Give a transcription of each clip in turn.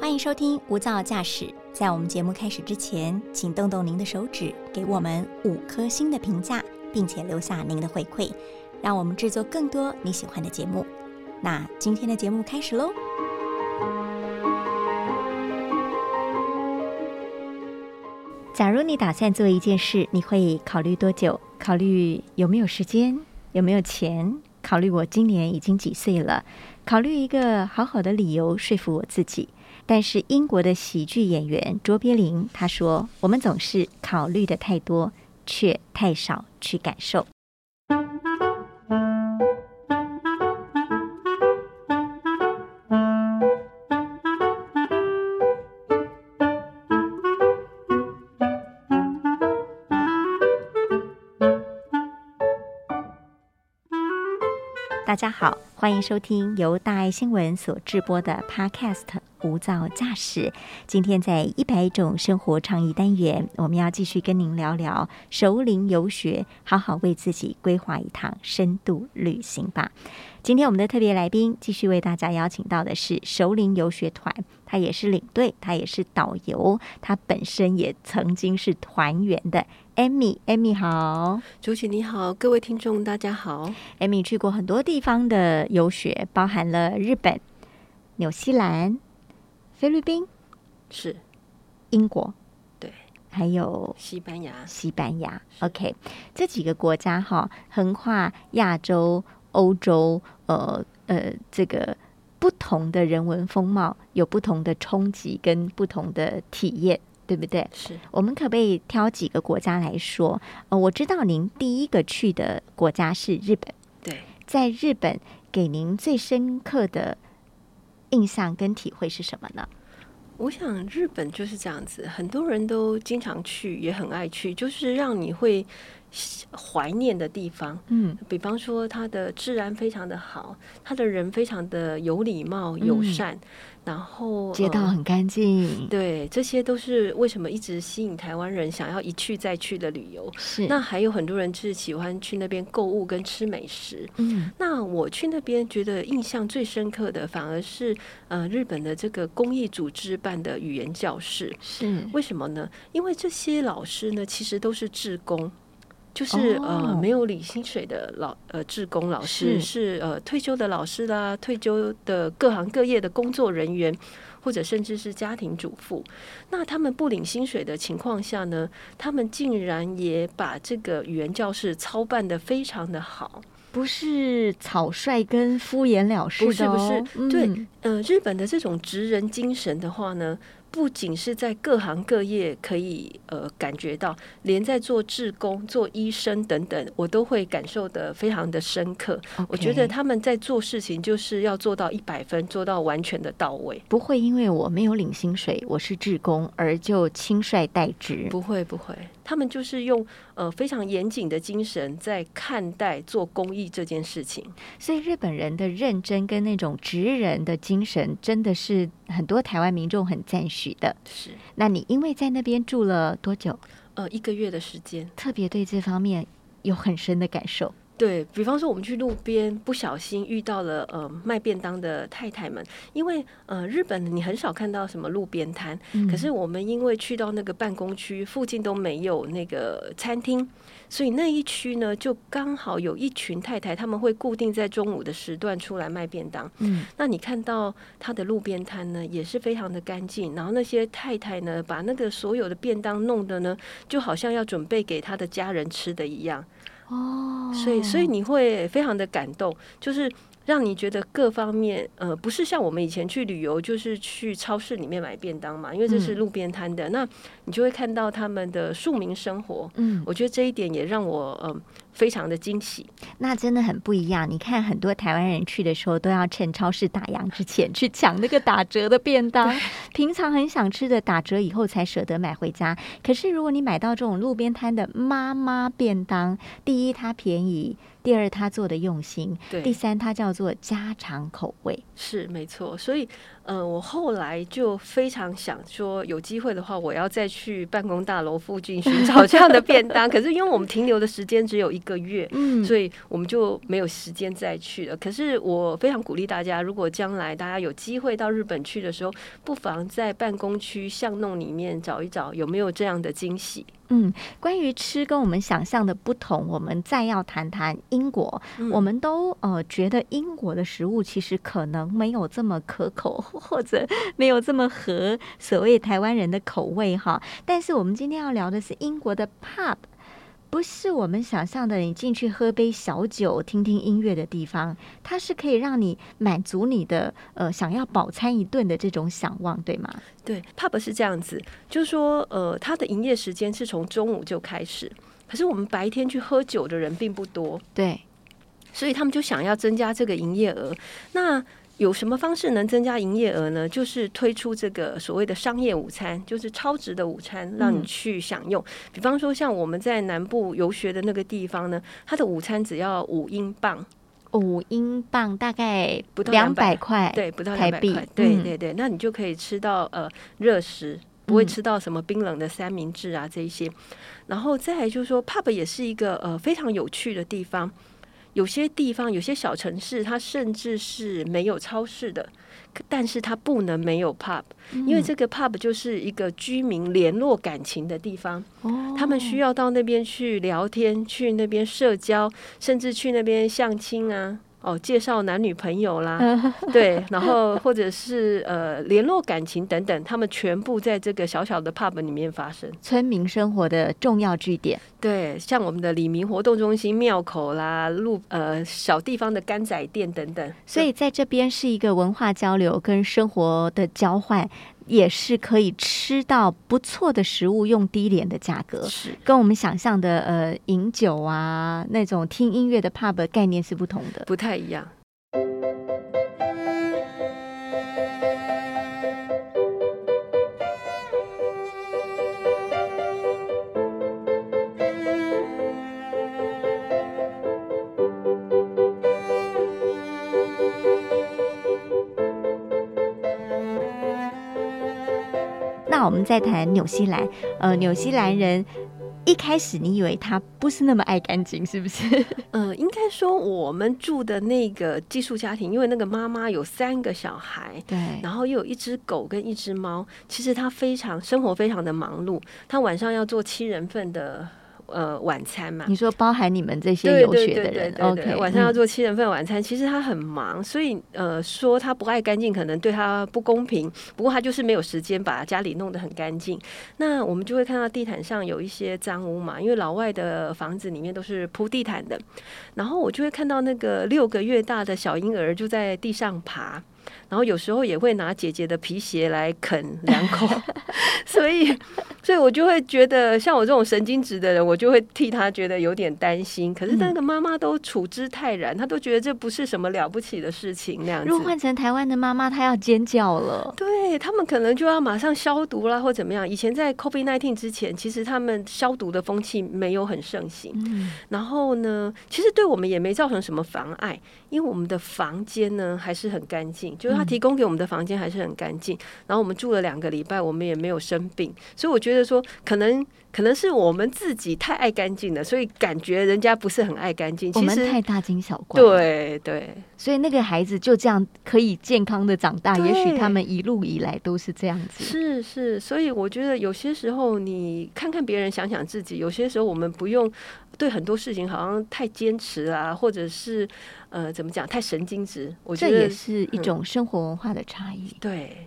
欢迎收听无噪驾驶。在我们节目开始之前，请动动您的手指，给我们5颗星的评价，并且留下您的回馈，让我们制作更多你喜欢的节目。那今天的节目开始喽。假如你打算做一件事，你会考虑多久？考虑有没有时间，有没有钱，考虑我今年已经几岁了，考虑一个好好的理由说服我自己。但是英国的喜剧演员卓别林他说，我们总是考虑的太多，却太少去感受。大家好，欢迎收听由大爱新闻所制播的 Podcast 无噪驾驶。今天在100种生活倡议单元，我们要继续跟您聊聊熟龄游学，好好为自己规划一趟深度旅行吧。今天我们的特别来宾继续为大家邀请到的是熟龄游学团，他也是领队，他也是导游，他本身也曾经是团员的Amy 好。主持你好，各位听众大家好。 Amy 去过很多地方的游学，包含了日本、纽西兰、菲律宾，是英国，对，还有西班牙 OK， 这几个国家横跨亚洲、欧洲，这个不同的人文风貌有不同的冲击跟不同的体验，对不对？是。我们可不可以挑几个国家来说？我知道您第一个去的国家是日本。对，在日本给您最深刻的印象跟体会是什么呢？我想日本就是这样子，很多人都经常去，也很爱去，就是让你会怀念的地方。比方说它的治安非常的好，它的人非常的有礼貌、友善，然后街道很干净，对，这些都是为什么一直吸引台湾人想要一去再去的旅游。是。那还有很多人是喜欢去那边购物跟吃美食。那我去那边觉得印象最深刻的反而是日本的这个公益组织办的语言教室。是。为什么呢？因为这些老师呢其实都是志工，就是没有领薪水的志工老师，是退休的老师啦，退休的各行各业的工作人员，或者甚至是家庭主妇。那他们不领薪水的情况下呢，他们竟然也把这个语言教室操办得非常的好，不是草率跟敷衍了事的不是对，日本的这种职人精神的话呢，不仅是在各行各业可以感觉到，连在做志工、做医生等等，我都会感受得非常的深刻。Okay. 我觉得他们在做事情就是要做到100分，做到完全的到位，不会因为我没有领薪水，我是志工而就轻率待之，不会，他们就是用非常严谨的精神在看待做公益这件事情。所以日本人的认真跟那种职人的精神真的是很多台湾民众很赞许的。是。那你因为在那边住了多久？1个月的时间，特别对这方面有很深的感受。对，比方说我们去路边不小心遇到了卖便当的太太们，因为日本你很少看到什么路边摊，可是我们因为去到那个办公区附近都没有那个餐厅，所以那一区呢就刚好有一群太太，他们会固定在中午的时段出来卖便当。那你看到他的路边摊呢也是非常的干净，然后那些太太呢把那个所有的便当弄的呢就好像要准备给他的家人吃的一样。所以你会非常的感动，就是让你觉得各方面不是像我们以前去旅游就是去超市里面买便当嘛，因为这是路边摊的，那你就会看到他们的庶民生活。我觉得这一点也让我非常的惊喜。那真的很不一样，你看很多台湾人去的时候都要趁超市打烊之前去抢那个打折的便当，平常很想吃的打折以后才舍得买回家。可是如果你买到这种路边摊的妈妈便当，第一它便宜，第二它做的用心，第三它叫做家常口味。是，没错。所以我后来就非常想说，有机会的话我要再去办公大楼附近寻找这样的便当。可是因为我们停留的时间只有一个月，所以我们就没有时间再去了。可是我非常鼓励大家，如果将来大家有机会到日本去的时候，不妨在办公区巷弄里面找一找有没有这样的惊喜。关于吃跟我们想象的不同，我们再要谈谈英国。我们都觉得英国的食物其实可能没有这么可口，或者没有这么合所谓台湾人的口味哈。但是我们今天要聊的是英国的 pub， 不是我们想象的你进去喝杯小酒听听音乐的地方，它是可以让你满足你的想要饱餐一顿的这种想望，对吗？对， pub 是这样子，就是说它的营业时间是从中午就开始，可是我们白天去喝酒的人并不多，对，所以他们就想要增加这个营业额。那有什么方式能增加营业额呢？就是推出这个所谓的商业午餐，就是超值的午餐让你去享用。比方说像我们在南部游学的那个地方呢，它的午餐只要5英镑，5英镑大概不到200块，对，不到200块台币，对对对，那你就可以吃到热食，不会吃到什么冰冷的三明治啊这一些。然后再来就是说 pub 也是一个非常有趣的地方。有些地方，有些小城市，它甚至是没有超市的，但是它不能没有 pub， 因为这个 pub 就是一个居民联络感情的地方，他们需要到那边去聊天，去那边社交，甚至去那边相亲啊，介绍男女朋友啦，对，然后或者是联络感情等等，他们全部在这个小小的 pub 里面发生。村民生活的重要据点，对，像我们的里民活动中心、庙口啦、路小地方的干仔店等等，所以在这边是一个文化交流跟生活的交换。也是可以吃到不错的食物，用低廉的价格，是跟我们想象的饮酒啊那种听音乐的 pub 概念是不同的，不太一样。那我们再谈纽西兰，纽西兰人一开始你以为他不是那么爱干净，是不是？应该说我们住的那个寄宿家庭，因为那个妈妈有3个小孩，对，然后又有1只狗跟1只猫，其实他生活非常的忙碌，他晚上要做7人份的晚餐嘛。你说包含你们这些游学的人，对对对对对对对， okay， 晚上要做7人份晚餐，其实他很忙，所以说他不爱干净可能对他不公平，不过他就是没有时间把家里弄得很干净。那我们就会看到地毯上有一些脏污嘛，因为老外的房子里面都是铺地毯的，然后我就会看到那个6个月大的小婴儿就在地上爬，然后有时候也会拿姐姐的皮鞋来啃2口所以我就会觉得像我这种神经质的人，我就会替他觉得有点担心。可是那个妈妈都处之泰然，她都觉得这不是什么了不起的事情那样子。如果换成台湾的妈妈，她要尖叫了，对，他们可能就要马上消毒啦或怎么样。以前在 COVID-19 之前，其实他们消毒的风气没有很盛行，然后呢其实对我们也没造成什么妨碍，因为我们的房间呢还是很干净，就是他提供给我们的房间还是很干净，然后我们住了2个礼拜，我们也没有生病，所以我觉得说可能是我们自己太爱干净了，所以感觉人家不是很爱干净，我们太大惊小怪，对对，所以那个孩子就这样可以健康的长大，也许他们一路以来都是这样子，是是。所以我觉得有些时候你看看别人想想自己，有些时候我们不用对很多事情好像太坚持啊，或者是怎么讲太神经质，我觉得这也是一种生活文化的差异，对，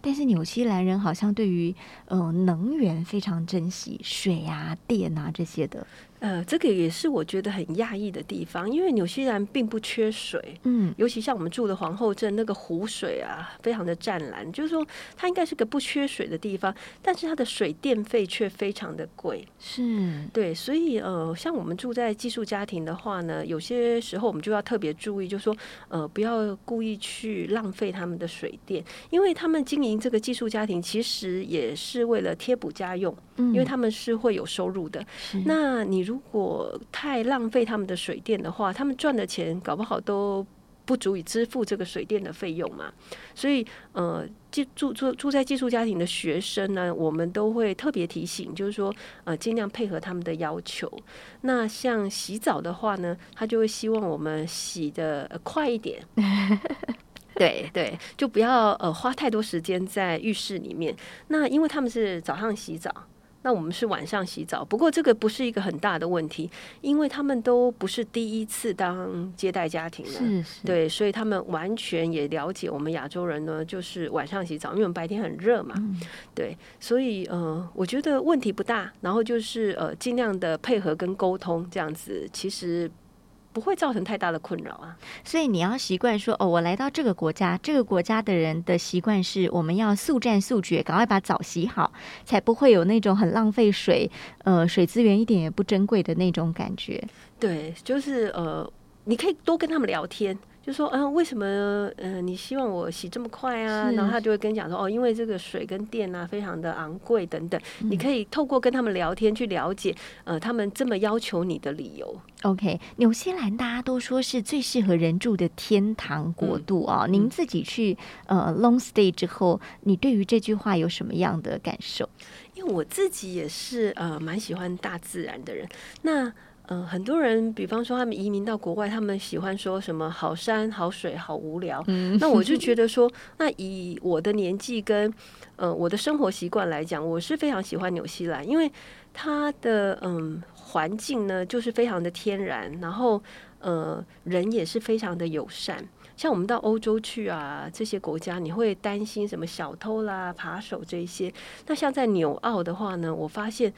但是纽西兰人好像对于能源非常珍惜，水啊电啊这些的，这个也是我觉得很讶异的地方，因为纽西兰并不缺水，尤其像我们住的皇后镇那个湖水啊非常的湛蓝，就是说它应该是个不缺水的地方，但是它的水电费却非常的贵，是，对，所以像我们住在寄宿家庭的话呢，有些时候我们就要特别注意，就是说不要故意去浪费他们的水电，因为他们经营这个寄宿家庭其实也是为了贴补家用，因为他们是会有收入的，那你如果太浪费他们的水电的话，他们赚的钱搞不好都不足以支付这个水电的费用嘛。所以住在寄宿家庭的学生呢，我们都会特别提醒，就是说尽量配合他们的要求。那像洗澡的话呢，他就会希望我们洗得快一点对对，就不要花太多时间在浴室里面。那因为他们是早上洗澡，那我们是晚上洗澡，不过这个不是一个很大的问题，因为他们都不是第一次当接待家庭了，是是，对，所以他们完全也了解我们亚洲人呢，就是晚上洗澡，因为我们白天很热嘛，对，所以我觉得问题不大，然后就是尽量的配合跟沟通，这样子其实不会造成太大的困扰啊。所以你要习惯说，我来到这个国家，这个国家的人的习惯是我们要速战速决，赶快把澡洗好，才不会有那种很浪费水，水资源一点也不珍贵的那种感觉。对，就是你可以多跟他们聊天，就说为什么你希望我洗这么快啊？然后他就会跟你讲说，因为这个水跟电啊非常的昂贵等等，你可以透过跟他们聊天去了解他们这么要求你的理由。OK， 纽西兰大家都说是最适合人住的天堂国度啊，您自己去long stay 之后，你对于这句话有什么样的感受？因为我自己也是蛮喜欢大自然的人，那很多人比方说他们移民到国外，他们喜欢说什么好山好水好无聊，那我就觉得说，那以我的年纪跟我的生活习惯来讲，我是非常喜欢纽西兰，因为它的环境呢就是非常的天然，然后人也是非常的友善。像我们到欧洲去啊，这些国家你会担心什么小偷啦、扒手这一些，那像在纽澳的话呢，我发现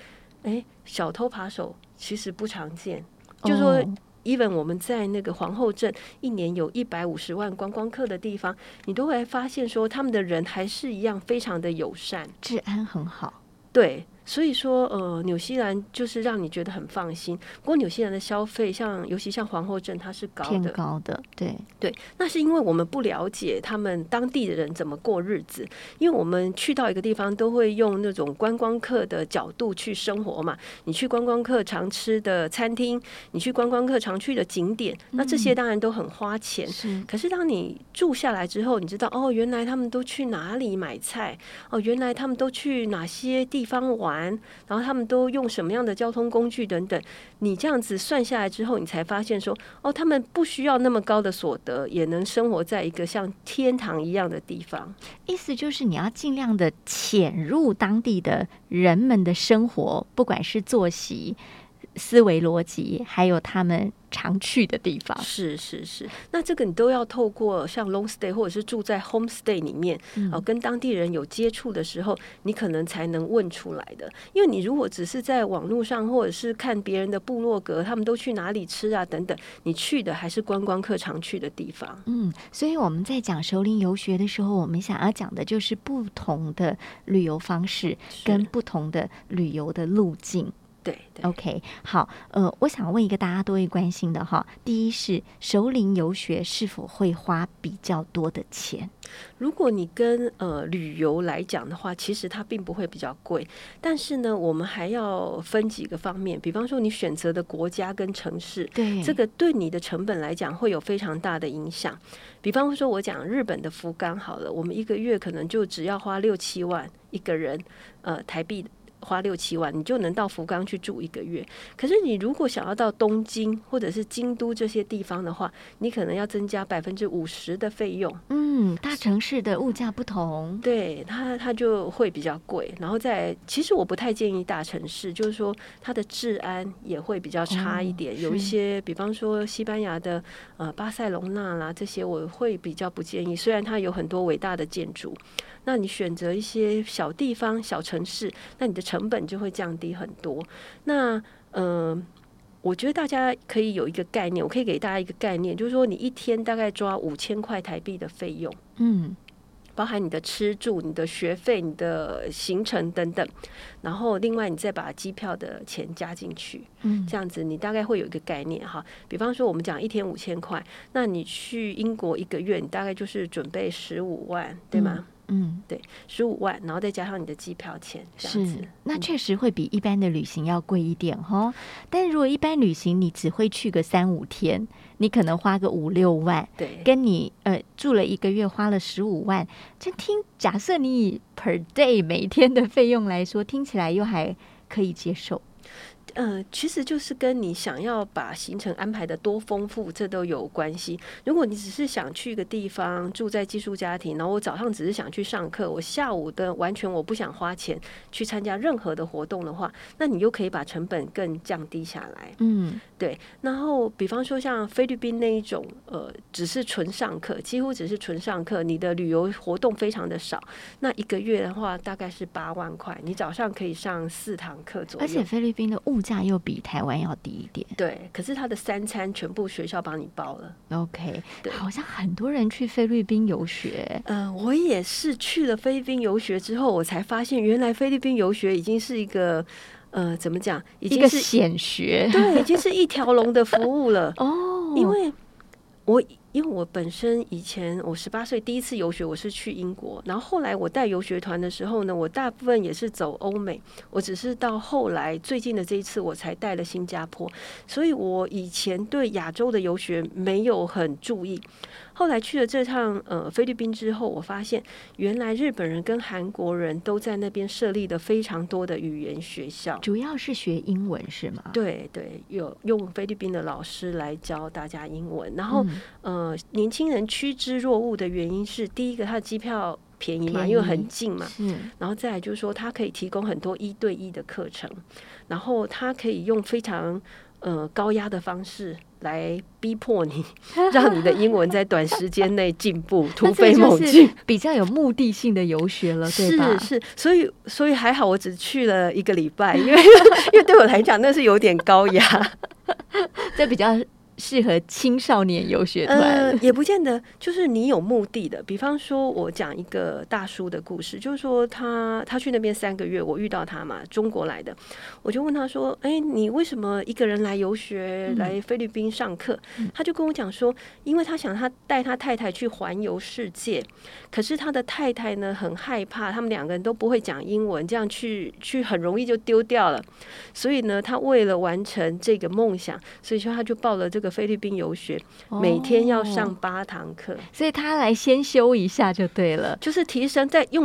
小偷扒手其实不常见，就说 even 我们在那个皇后镇一年有150万观光客的地方，你都会发现说他们的人还是一样非常的友善，治安很好。对，所以说纽西兰就是让你觉得很放心。不过纽西兰的消费尤其像皇后镇它是高的，偏高的，对对，那是因为我们不了解他们当地的人怎么过日子，因为我们去到一个地方都会用那种观光客的角度去生活嘛，你去观光客常吃的餐厅，你去观光客常去的景点，那这些当然都很花钱，是，可是当你住下来之后，你知道原来他们都去哪里买菜，原来他们都去哪些地方玩，然后他们都用什么样的交通工具等等，你这样子算下来之后，你才发现说他们不需要那么高的所得，也能生活在一个像天堂一样的地方。意思就是你要尽量的潜入当地的人们的生活，不管是作息、思维逻辑，还有他们常去的地方。是是是，那这个你都要透过像 long stay 或者是住在 home stay 里面，跟当地人有接触的时候，你可能才能问出来的。因为你如果只是在网络上或者是看别人的部落格他们都去哪里吃啊等等，你去的还是观光客常去的地方。所以我们在讲熟龄游学的时候，我们想要讲的就是不同的旅游方式跟不同的旅游的路径。对， 对 ，OK， 好，我想问一个大家都会关心的哈，第一是熟龄游学是否会花比较多的钱？如果你跟旅游来讲的话，其实它并不会比较贵，但是呢，我们还要分几个方面，比方说你选择的国家跟城市，对，这个对你的成本来讲会有非常大的影响。比方说我讲日本的福冈好了，我们一个月可能就只要花6-7万一个人，台币。花6-7万你就能到福冈去住一个月，可是你如果想要到东京或者是京都这些地方的话，你可能要增加50%的费用。大城市的物价不同，对，它就会比较贵。然后其实我不太建议大城市，就是说它的治安也会比较差一点，有一些比方说西班牙的巴塞隆纳啦这些我会比较不建议，虽然它有很多伟大的建筑。那你选择一些小地方小城市，那你的成本就会降低很多。那我觉得大家可以有一个概念，我可以给大家一个概念，就是说你一天大概抓5000块台币的费用，包含你的吃住、你的学费、你的行程等等，然后另外你再把机票的钱加进去，这样子你大概会有一个概念哈。比方说我们讲一天5000块，那你去英国一个月，你大概就是准备15万，对吗？嗯，对，15万，然后再加上你的机票钱，这样子。是，那确实会比一般的旅行要贵一点哦。但如果一般旅行你只会去个3-5天，你可能花个5-6万，对，跟你住了1个月花了15万，这听假设你以 per day 每天的费用来说，听起来又还可以接受。其实就是跟你想要把行程安排的多丰富，这都有关系。如果你只是想去一个地方，住在寄宿家庭，然后我早上只是想去上课，我下午的完全我不想花钱去参加任何的活动的话，那你又可以把成本更降低下来。嗯，对。然后比方说像菲律宾那一种，只是纯上课，几乎只是纯上课，你的旅游活动非常的少。那1个月的话大概是8万块，你早上可以上4堂课左右。而且菲律宾的物价又比台湾要低一点，对，可是他的3餐全部学校帮你包了。 OK， 好像很多人去菲律宾游学，我也是去了菲律宾游学之后我才发现，原来菲律宾游学已经是一个怎么讲，已经是一个显学，对，已经是一条龙的服务了。哦，因为我本身以前我18岁第一次游学我是去英国，然后后来我带游学团的时候呢，我大部分也是走欧美，我只是到后来最近的这一次我才带了新加坡，所以我以前对亚洲的游学没有很注意。后来去了这趟菲律宾之后，我发现原来日本人跟韩国人都在那边设立的非常多的语言学校，主要是学英文是吗？对对，有用菲律宾的老师来教大家英文。然后年轻人趋之若鹜的原因是，第一个他的机票便宜嘛，因为很近嘛，然后再来就是说他可以提供很多1对1的课程，然后他可以用非常高压的方式来逼迫你，让你的英文在短时间内进步，突飞猛进，比较有目的性的游学了，对吧？是，所以还好，我只去了1个礼拜，因为对我来讲那是有点高压，这比较适合青少年游学团。也不见得，就是你有目的的。比方说我讲一个大叔的故事，就是说他去那边3个月，我遇到他嘛，中国来的，我就问他说，你为什么一个人来游学，来菲律宾上课？他就跟我讲说，因为他想他带他太太去环游世界，可是他的太太呢很害怕，他们2个人都不会讲英文，这样去很容易就丢掉了，所以呢他为了完成这个梦想，所以说他就报了这个菲律宾游学，每天要上8堂课，所以他来先修一下就对了，就是提升，在用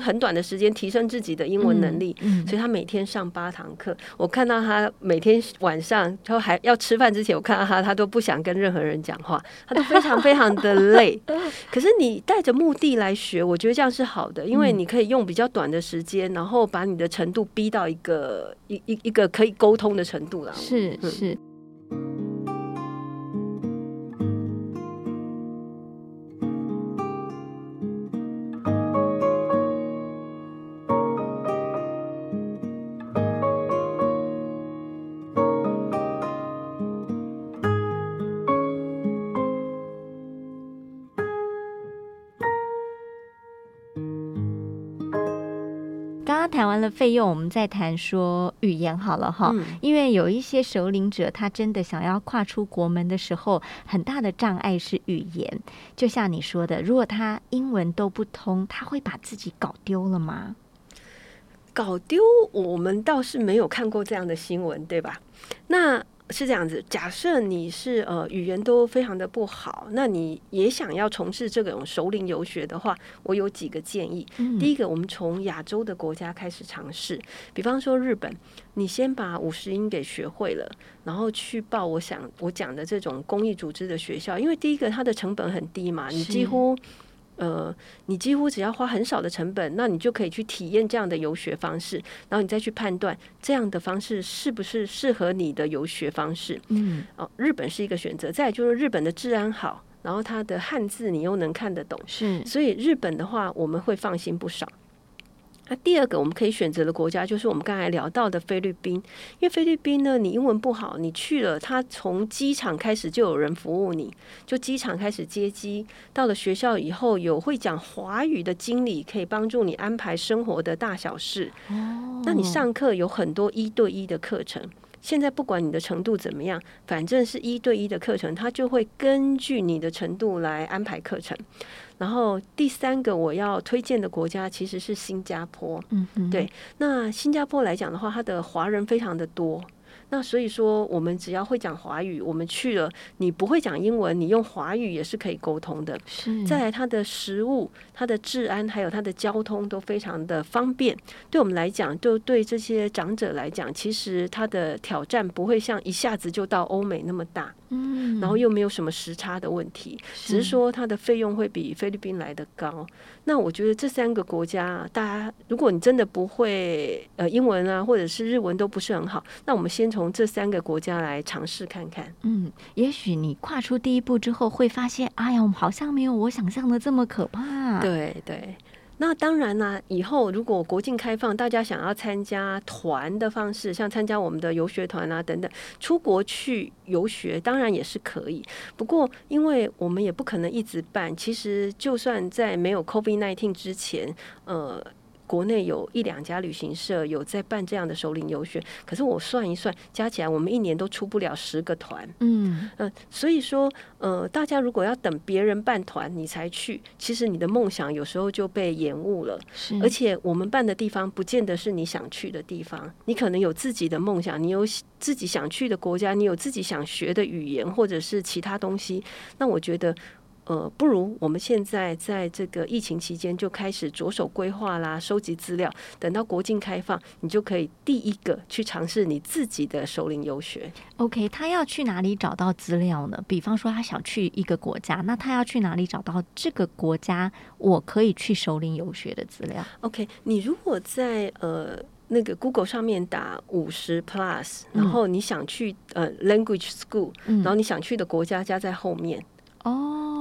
很短的时间提升自己的英文能力，所以他每天上8堂课。我看到他每天晚上，他还要吃饭之前，我看到他都不想跟任何人讲话，他都非常非常的累。可是你带着目的来学，我觉得这样是好的，因为你可以用比较短的时间，然后把你的程度逼到一个可以沟通的程度啦。是是。谈完了费用，我们再谈说语言好了哈，因为有一些首领者他真的想要跨出国门的时候，很大的障碍是语言。就像你说的，如果他英文都不通，他会把自己搞丢了吗？搞丢我们倒是没有看过这样的新闻，对吧？那是这样子，假设你是语言都非常的不好，那你也想要从事这种首领游学的话，我有几个建议。第一个，我们从亚洲的国家开始尝试，比方说日本，你先把50音给学会了，然后去报我讲的这种公益组织的学校，因为第一个它的成本很低嘛，你几乎只要花很少的成本，那你就可以去体验这样的游学方式，然后你再去判断这样的方式是不是适合你的游学方式。日本是一个选择。再来就是日本的治安好，然后它的汉字你又能看得懂，是，所以日本的话我们会放心不少。第二个我们可以选择的国家就是我们刚才聊到的菲律宾，因为菲律宾呢，你英文不好，你去了，他从机场开始就有人服务你，就机场开始接机，到了学校以后有会讲华语的经理可以帮助你安排生活的大小事，那你上课有很多1对1的课程，现在不管你的程度怎么样，反正是一对一的课程，它就会根据你的程度来安排课程。然后第三个我要推荐的国家其实是新加坡，对，那新加坡来讲的话，它的华人非常的多，那所以说我们只要会讲华语，我们去了你不会讲英文，你用华语也是可以沟通的。再来它的食物、它的治安还有它的交通都非常的方便，对我们来讲，就对这些长者来讲，其实它的挑战不会像一下子就到欧美那么大，然后又没有什么时差的问题，只是说它的费用会比菲律宾来的高。那我觉得这三个国家，大家如果你真的不会英文啊，或者是日文都不是很好，那我们先从这三个国家来尝试看看。也许你跨出第一步之后会发现，哎呀，我们好像没有我想象的这么可怕。对对。那当然啦，以后如果国境开放，大家想要参加团的方式，像参加我们的游学团啊等等，出国去游学当然也是可以。不过因为我们也不可能一直办，其实就算在没有 COVID-19 之前，国内有一两家旅行社有在办这样的首领游学，可是我算一算，加起来我们一年都出不了10个团。所以说大家如果要等别人办团你才去，其实你的梦想有时候就被延误了。而且我们办的地方不见得是你想去的地方，你可能有自己的梦想，你有自己想去的国家，你有自己想学的语言或者是其他东西。那我觉得不如我们现在在这个疫情期间就开始着手规划啦，收集资料，等到国境开放，你就可以第一个去尝试你自己的首领游学。 OK， 他要去哪里找到资料呢？比方说他想去一个国家，那他要去哪里找到这个国家我可以去首领游学的资料？ OK， 你如果在那个 Google 上面打50+， 然后你想去language school， 然后你想去的国家加在后面，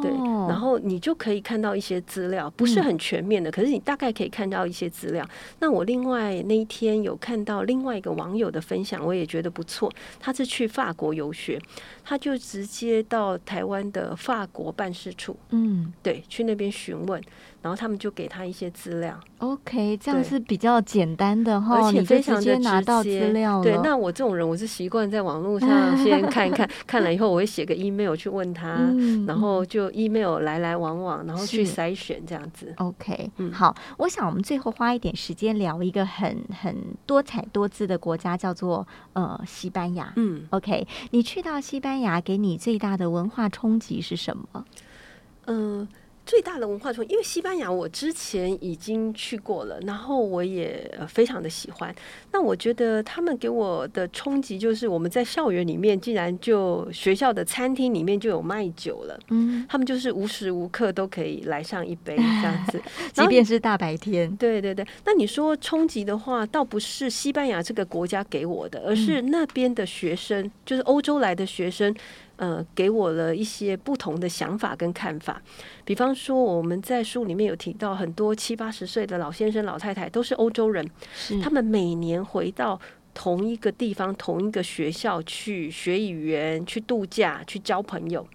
对，然后你就可以看到一些资料，不是很全面的，可是你大概可以看到一些资料。那我另外那一天有看到另外一个网友的分享，我也觉得不错，他是去法国游学，他就直接到台湾的法国办事处，对，去那边询问，然后他们就给他一些资料。 OK， 这样是比较简单的哈，而且非常的直接，你就直接拿到资料了。对，那我这种人我是习惯在网络上先看一看看了以后我会写个 email 去问他，然后就 email 来来往往，然后去筛选这样子。 OK，好，我想我们最后花一点时间聊一个很多彩多姿的国家，叫做西班牙。OK， 你去到西班牙给你最大的文化冲击是什么？最大的文化冲击，因为西班牙我之前已经去过了，然后我也非常的喜欢。那我觉得他们给我的冲击就是我们在校园里面竟然就学校的餐厅里面就有卖酒了，他们就是无时无刻都可以来上一杯这样子即便是大白天。对对对。那你说冲击的话，倒不是西班牙这个国家给我的，而是那边的学生，就是欧洲来的学生给我了一些不同的想法跟看法。比方说我们在书里面有提到很多70-80岁的老先生老太太都是欧洲人，他们每年回到同一个地方同一个学校去学语言，去度假，去交朋友。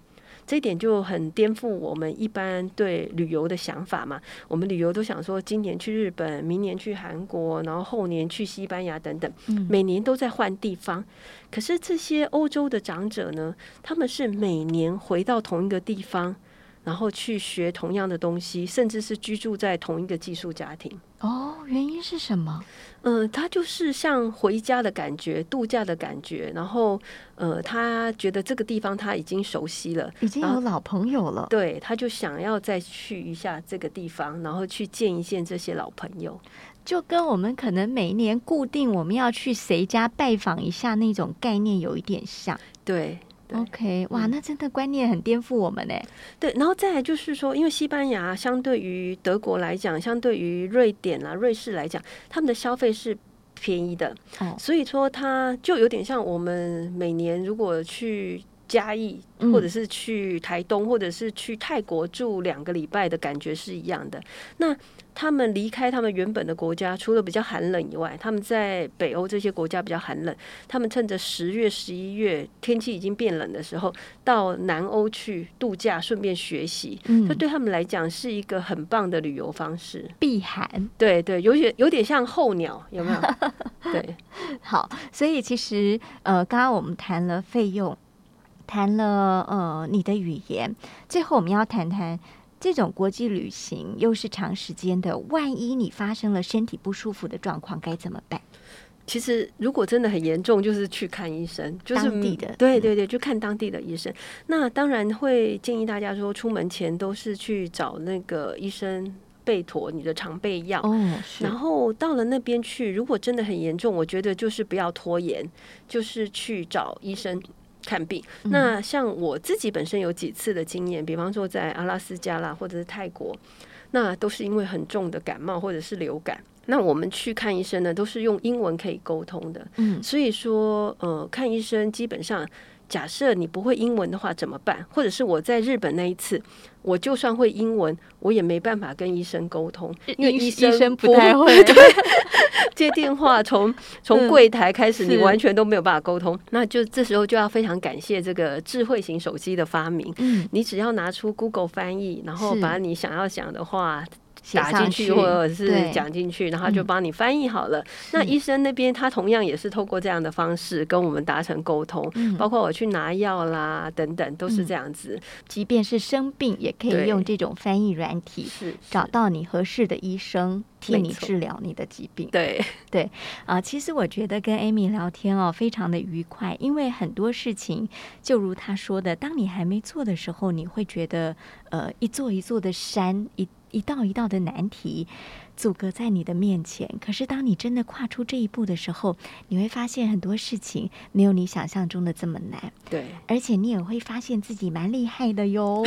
这一点就很颠覆我们一般对旅游的想法嘛，我们旅游都想说今年去日本，明年去韩国，然后后年去西班牙等等，每年都在换地方。可是这些欧洲的长者呢，他们是每年回到同一个地方，然后去学同样的东西，甚至是居住在同一个寄宿家庭。原因是什么？他就是像回家的感觉，度假的感觉，然后他觉得这个地方他已经熟悉了，已经有老朋友了，对，他就想要再去一下这个地方，然后去见一见这些老朋友。就跟我们可能每一年固定我们要去谁家拜访一下那种概念有一点像。对。OK， 哇，那真的观念很颠覆我们耶。对，然后再来就是说，因为西班牙相对于德国来讲，相对于瑞典啊、瑞士来讲，他们的消费是便宜的，所以说它就有点像我们每年如果去嘉义或者是去台东或者是去泰国住2个礼拜的感觉是一样的。那他们离开他们原本的国家，除了比较寒冷以外，他们在北欧这些国家比较寒冷，他们趁着10月、11月天气已经变冷的时候到南欧去度假，顺便学习，这对他们来讲是一个很棒的旅游方式，避寒。对对，有点像候鸟，有没有？对，好，所以其实刚刚我们谈了费用，谈了你的语言，最后我们要谈谈这种国际旅行又是长时间的，万一你发生了身体不舒服的状况该怎么办？其实如果真的很严重，就是去看医生，就是当地的，对对对，就看当地的医生。那当然会建议大家说，出门前都是去找那个医生备妥你的常备药，然后到了那边去，如果真的很严重，我觉得就是不要拖延，就是去找医生看病。那像我自己本身有几次的经验，比方说在阿拉斯加啦，或者是泰国，那都是因为很重的感冒或者是流感，那我们去看医生呢，都是用英文可以沟通的，所以说看医生基本上假设你不会英文的话怎么办？或者是我在日本那一次，我就算会英文，我也没办法跟医生沟通，因为医生不太会接电话，从柜台开始，你完全都没有办法沟通。那就这时候就要非常感谢这个智慧型手机的发明，你只要拿出 Google 翻译，然后把你想要讲的话打进去或者是讲进去，然后就帮你翻译好了。那医生那边他同样也是透过这样的方式跟我们达成沟通，包括我去拿药啦等等都是这样子，即便是生病也可以用这种翻译软体找到你合适的医生替你治疗你的疾病。对对其实我觉得跟 Amy 聊天非常的愉快，因为很多事情就如她说的，当你还没做的时候，你会觉得一座一座的山，一道一道的难题阻隔在你的面前，可是当你真的跨出这一步的时候，你会发现很多事情没有你想象中的这么难。对，而且你也会发现自己蛮厉害的哟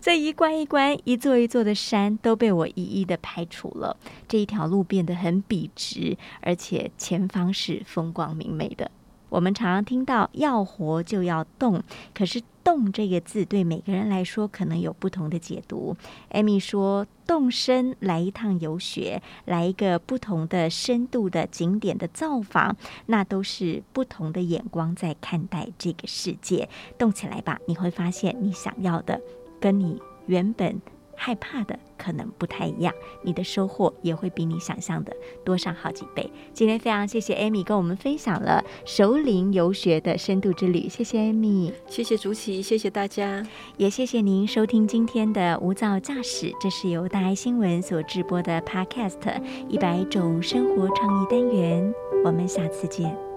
这一关一关，一座一座的山都被我一一的排除了，这一条路变得很笔直，而且前方是风光明媚的。我们常常听到要活就要动，可是动这个字对每个人来说可能有不同的解读。 Amy 说动身，来一趟游学，来一个不同的深度的景点的造访，那都是不同的眼光在看待这个世界。动起来吧，你会发现你想要的跟你原本害怕的可能不太一样，你的收获也会比你想象的多上好几倍。今天非常谢谢 Amy 跟我们分享了熟龄游学的深度之旅，谢谢 Amy。 谢谢竹琪，谢谢大家，也谢谢您收听今天的无噪驾驶，这是由大爱新闻所制播的 Podcast 100种生活创意单元，我们下次见。